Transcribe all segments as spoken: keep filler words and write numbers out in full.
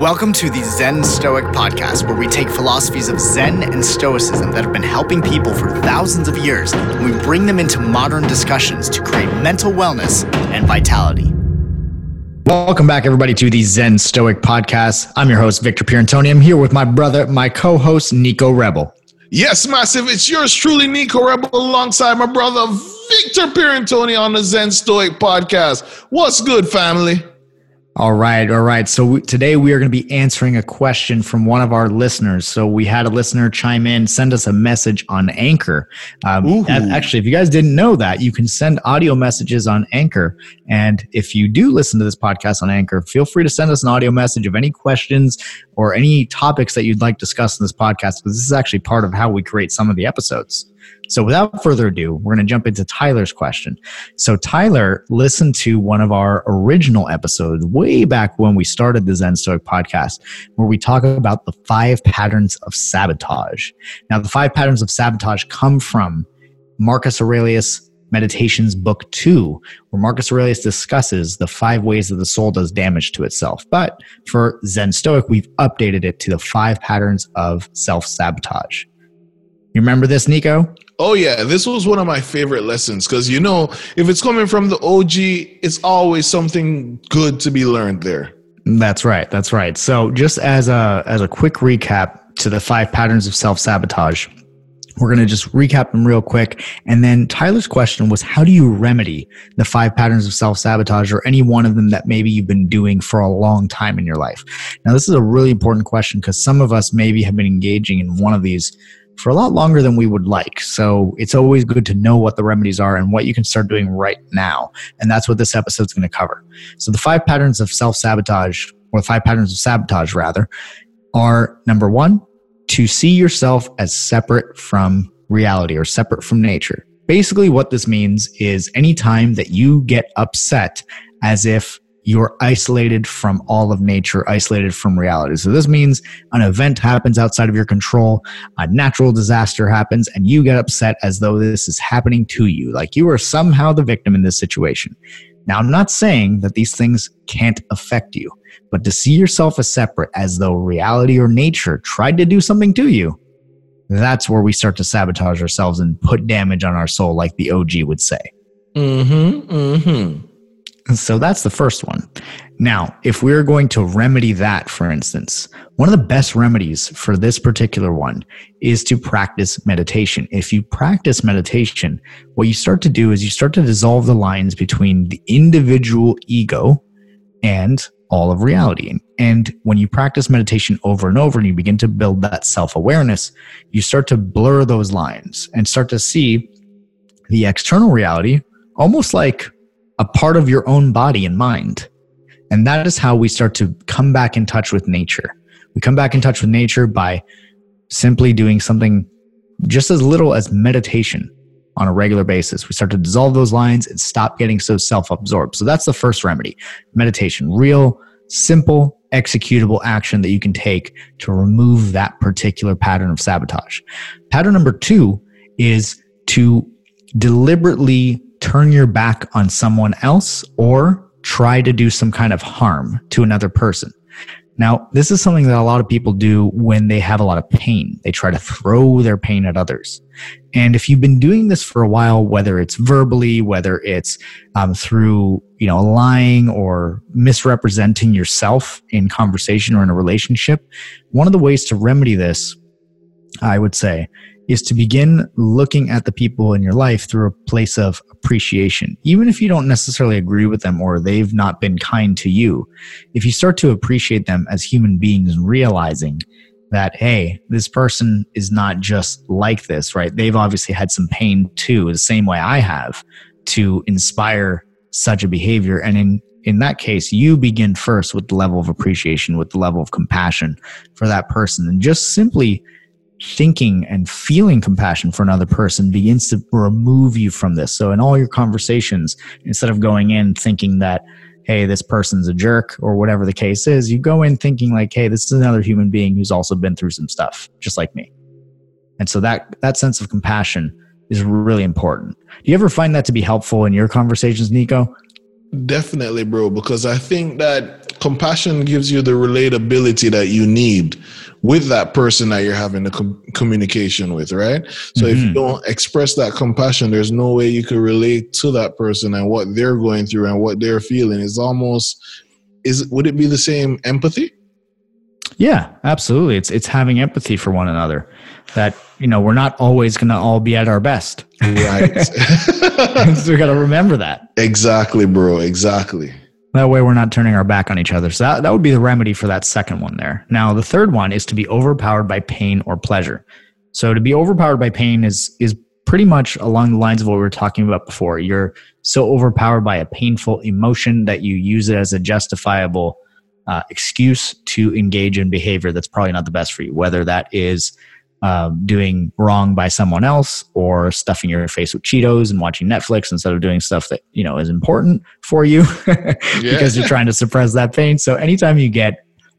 Welcome to the Zen Stoic Podcast, where we take philosophies of Zen and Stoicism that have been helping people for thousands of years, and we bring them into modern discussions to create mental wellness and vitality. Welcome back, everybody, to the Zen Stoic Podcast. I'm your host, Victor Pirantoni. I'm here with my brother, my co-host, Nico Rebel. Yes, massive. It's yours truly, Nico Rebel, alongside my brother, Victor Pirantoni, on the Zen Stoic Podcast. What's good, family? All right. All right. So we, today we are going to be answering a question from one of our listeners. So we had a listener chime in, send us a message on Anchor. Um, actually, if you guys didn't know that, you can send audio messages on Anchor. And if you do listen to this podcast on Anchor, feel free to send us an audio message of any questions or any topics that you'd like discussed in this podcast, because this is actually part of how we create some of the episodes. So without further ado, we're going to jump into Tyler's question. So Tyler listened to one of our original episodes way back when we started the Zen Stoic Podcast, where we talk about the five patterns of sabotage. Now, the five patterns of sabotage come from Marcus Aurelius' Meditations Book two, where Marcus Aurelius discusses the five ways that the soul does damage to itself. But for Zen Stoic, we've updated it to the five patterns of self-sabotage. You remember this, Nico? Oh, yeah. This was one of my favorite lessons because, you know, if it's coming from the O G, it's always something good to be learned there. That's right. That's right. So just as a, as a quick recap to the five patterns of self-sabotage, we're going to just recap them real quick. And then Tyler's question was, how do you remedy the five patterns of self-sabotage, or any one of them that maybe you've been doing for a long time in your life? Now, this is a really important question because some of us maybe have been engaging in one of these for a lot longer than we would like. So it's always good to know what the remedies are and what you can start doing right now. And that's what this episode's going to cover. So the five patterns of self-sabotage, or the five patterns of sabotage rather, are number one, to see yourself as separate from reality or separate from nature. Basically what this means is anytime that you get upset, as if you're isolated from all of nature, isolated from reality. So this means an event happens outside of your control, a natural disaster happens, and you get upset as though this is happening to you, like you are somehow the victim in this situation. Now, I'm not saying that these things can't affect you, but to see yourself as separate, as though reality or nature tried to do something to you, that's where we start to sabotage ourselves and put damage on our soul, like the O G would say. Mm-hmm, mm-hmm. So that's the first one. Now, if we're going to remedy that, for instance, one of the best remedies for this particular one is to practice meditation. If you practice meditation, what you start to do is you start to dissolve the lines between the individual ego and all of reality. And when you practice meditation over and over and you begin to build that self-awareness, you start to blur those lines and start to see the external reality almost like a part of your own body and mind. And that is how we start to come back in touch with nature. We come back in touch with nature by simply doing something just as little as meditation on a regular basis. We start to dissolve those lines and stop getting so self-absorbed. So that's the first remedy, meditation, real, simple, executable action that you can take to remove that particular pattern of sabotage. Pattern number two is to deliberately turn your back on someone else or try to do some kind of harm to another person. Now, this is something that a lot of people do when they have a lot of pain. They try to throw their pain at others. And if you've been doing this for a while, whether it's verbally, whether it's um, through you know lying or misrepresenting yourself in conversation or in a relationship, one of the ways to remedy this, I would say, is to begin looking at the people in your life through a place of appreciation. Even if you don't necessarily agree with them or they've not been kind to you, if you start to appreciate them as human beings and realizing that, hey, this person is not just like this, right? They've obviously had some pain too, the same way I have, to inspire such a behavior. And in In that case, you begin first with the level of appreciation, with the level of compassion for that person. And just simply thinking and feeling compassion for another person begins to remove you from this. So in all your conversations, instead of going in thinking that, hey, this person's a jerk or whatever the case is, you go in thinking like, hey, this is another human being who's also been through some stuff just like me. And so that, that sense of compassion is really important. Do you ever find that to be helpful in your conversations, Nico? Definitely, bro, because I think that compassion gives you the relatability that you need with that person that you're having a com- communication with, right? So mm-hmm. if you don't express that compassion, there's no way you can relate to that person and what they're going through and what they're feeling. It's almost, is would it be the same empathy? Yeah, absolutely. It's it's having empathy for one another. That, you know, we're not always going to all be at our best. Right. So we got to remember that. Exactly, bro. Exactly. That way we're not turning our back on each other. So that, that would be the remedy for that second one there. Now, the third one is to be overpowered by pain or pleasure. So to be overpowered by pain is is pretty much along the lines of what we were talking about before. You're so overpowered by a painful emotion that you use it as a justifiable uh, excuse to engage in behavior that's probably not the best for you, whether that is Uh, doing wrong by someone else or stuffing your face with Cheetos and watching Netflix instead of doing stuff that, you know, is important for you because you're trying to suppress that pain. So anytime you get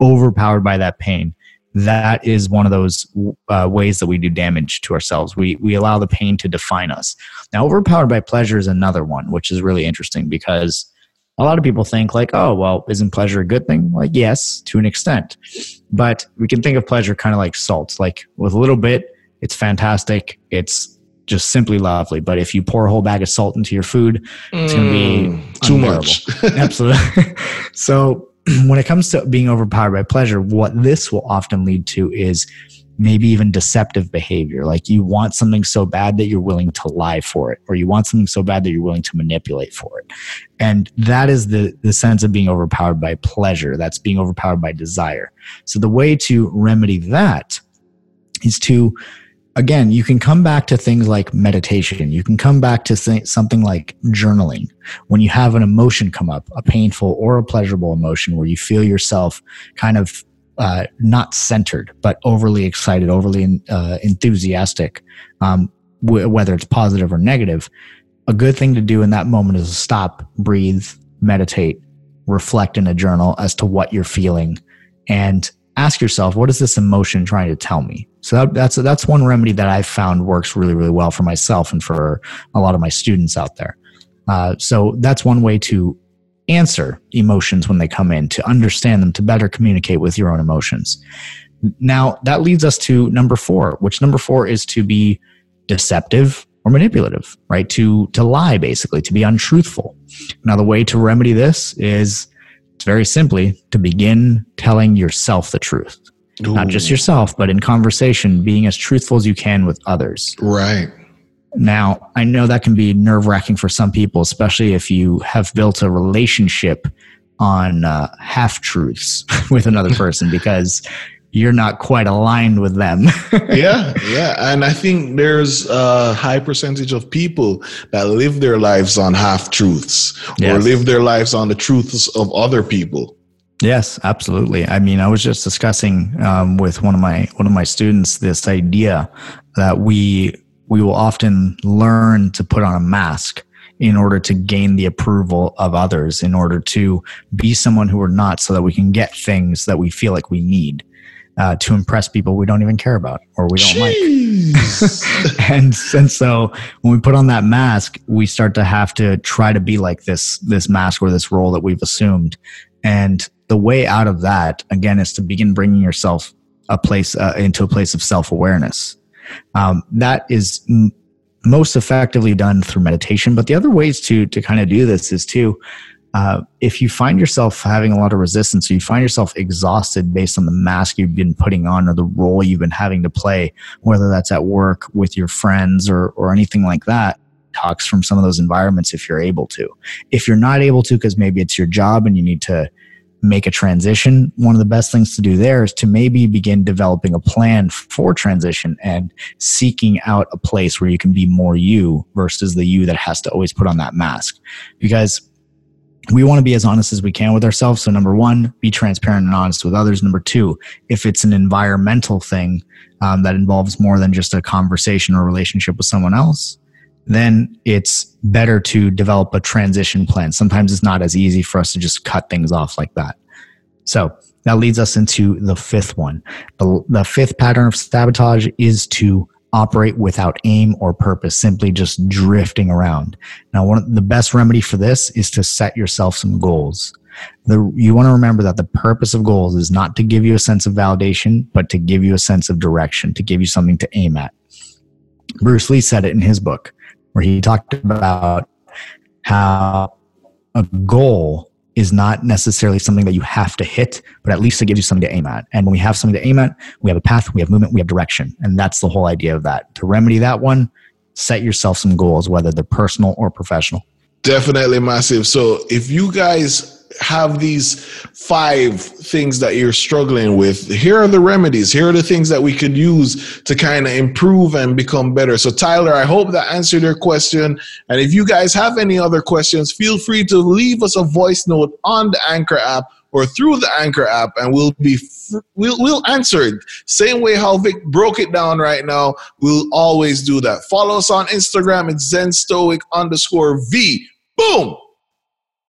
overpowered by that pain, that is one of those uh, ways that we do damage to ourselves. We, we allow the pain to define us. Now, overpowered by pleasure is another one, which is really interesting because a lot of people think like, oh, well, isn't pleasure a good thing? Like, yes, to an extent. But we can think of pleasure kind of like salt. Like with a little bit, it's fantastic. It's just simply lovely. But if you pour a whole bag of salt into your food, it's going to be mm, too much. Absolutely. So when it comes to being overpowered by pleasure, what this will often lead to is maybe even deceptive behavior. Like you want something so bad that you're willing to lie for it, or you want something so bad that you're willing to manipulate for it. And that is the, the sense of being overpowered by pleasure. That's being overpowered by desire. So the way to remedy that is to, again, you can come back to things like meditation. You can come back to th- something like journaling. When you have an emotion come up, a painful or a pleasurable emotion where you feel yourself kind of Uh, not centered, but overly excited, overly uh, enthusiastic, um, w- whether it's positive or negative, a good thing to do in that moment is stop, breathe, meditate, reflect in a journal as to what you're feeling, and ask yourself, what is this emotion trying to tell me? So that, that's that's one remedy that I've found works really, really well for myself and for a lot of my students out there. Uh, so that's one way to answer emotions when they come in, to understand them, to better communicate with your own emotions. Now, that leads us to number four, which number four is to be deceptive or manipulative, right? To to lie, basically, to be untruthful. Now, the way to remedy this is, it's very simply, to begin telling yourself the truth. Ooh. Not just yourself, but in conversation, being as truthful as you can with others. Right. Now, I know that can be nerve-wracking for some people, especially if you have built a relationship on uh, half-truths with another person because you're not quite aligned with them. yeah, yeah. And I think there's a high percentage of people that live their lives on half-truths yes. or live their lives on the truths of other people. Yes, absolutely. I mean, I was just discussing um, with one of my one of my students this idea that we... we will often learn to put on a mask in order to gain the approval of others, in order to be someone who we're not, so that we can get things that we feel like we need uh, to impress people we don't even care about or we don't Jeez. like. and, and so when we put on that mask, we start to have to try to be like this, this mask or this role that we've assumed. And the way out of that, again, is to begin bringing yourself a place uh, into a place of self-awareness. Um, that is m- most effectively done through meditation. But the other ways to to kind of do this is to, uh, if you find yourself having a lot of resistance, or you find yourself exhausted based on the mask you've been putting on or the role you've been having to play, whether that's at work, with your friends, or or anything like that, talks from some of those environments if you're able to. If you're not able to, because maybe it's your job and you need to make a transition, one of the best things to do there is to maybe begin developing a plan for transition and seeking out a place where you can be more you versus the you that has to always put on that mask. Because we want to be as honest as we can with ourselves. So number one, be transparent and honest with others. Number two, if it's an environmental thing um, that involves more than just a conversation or relationship with someone else, then it's better to develop a transition plan. Sometimes it's not as easy for us to just cut things off like that. So that leads us into the fifth one. The, the fifth pattern of sabotage is to operate without aim or purpose, simply just drifting around. Now, one of the best remedy for this is to set yourself some goals. The, you want to remember that the purpose of goals is not to give you a sense of validation, but to give you a sense of direction, to give you something to aim at. Bruce Lee said it in his book, where he talked about how a goal is not necessarily something that you have to hit, but at least it gives you something to aim at. And when we have something to aim at, we have a path, we have movement, we have direction. And that's the whole idea of that. To remedy that one, set yourself some goals, whether they're personal or professional. Definitely massive. So if you guys have these five things that you're struggling with, here are the remedies. Here are the things that we could use to kind of improve and become better. So Tyler, I hope that answered your question. And if you guys have any other questions, feel free to leave us a voice note on the Anchor app or through the Anchor app, and we'll be we'll, we'll answer it. Same way how Vic broke it down right now, we'll always do that. Follow us on Instagram. It's zenstoic underscore V. Boom!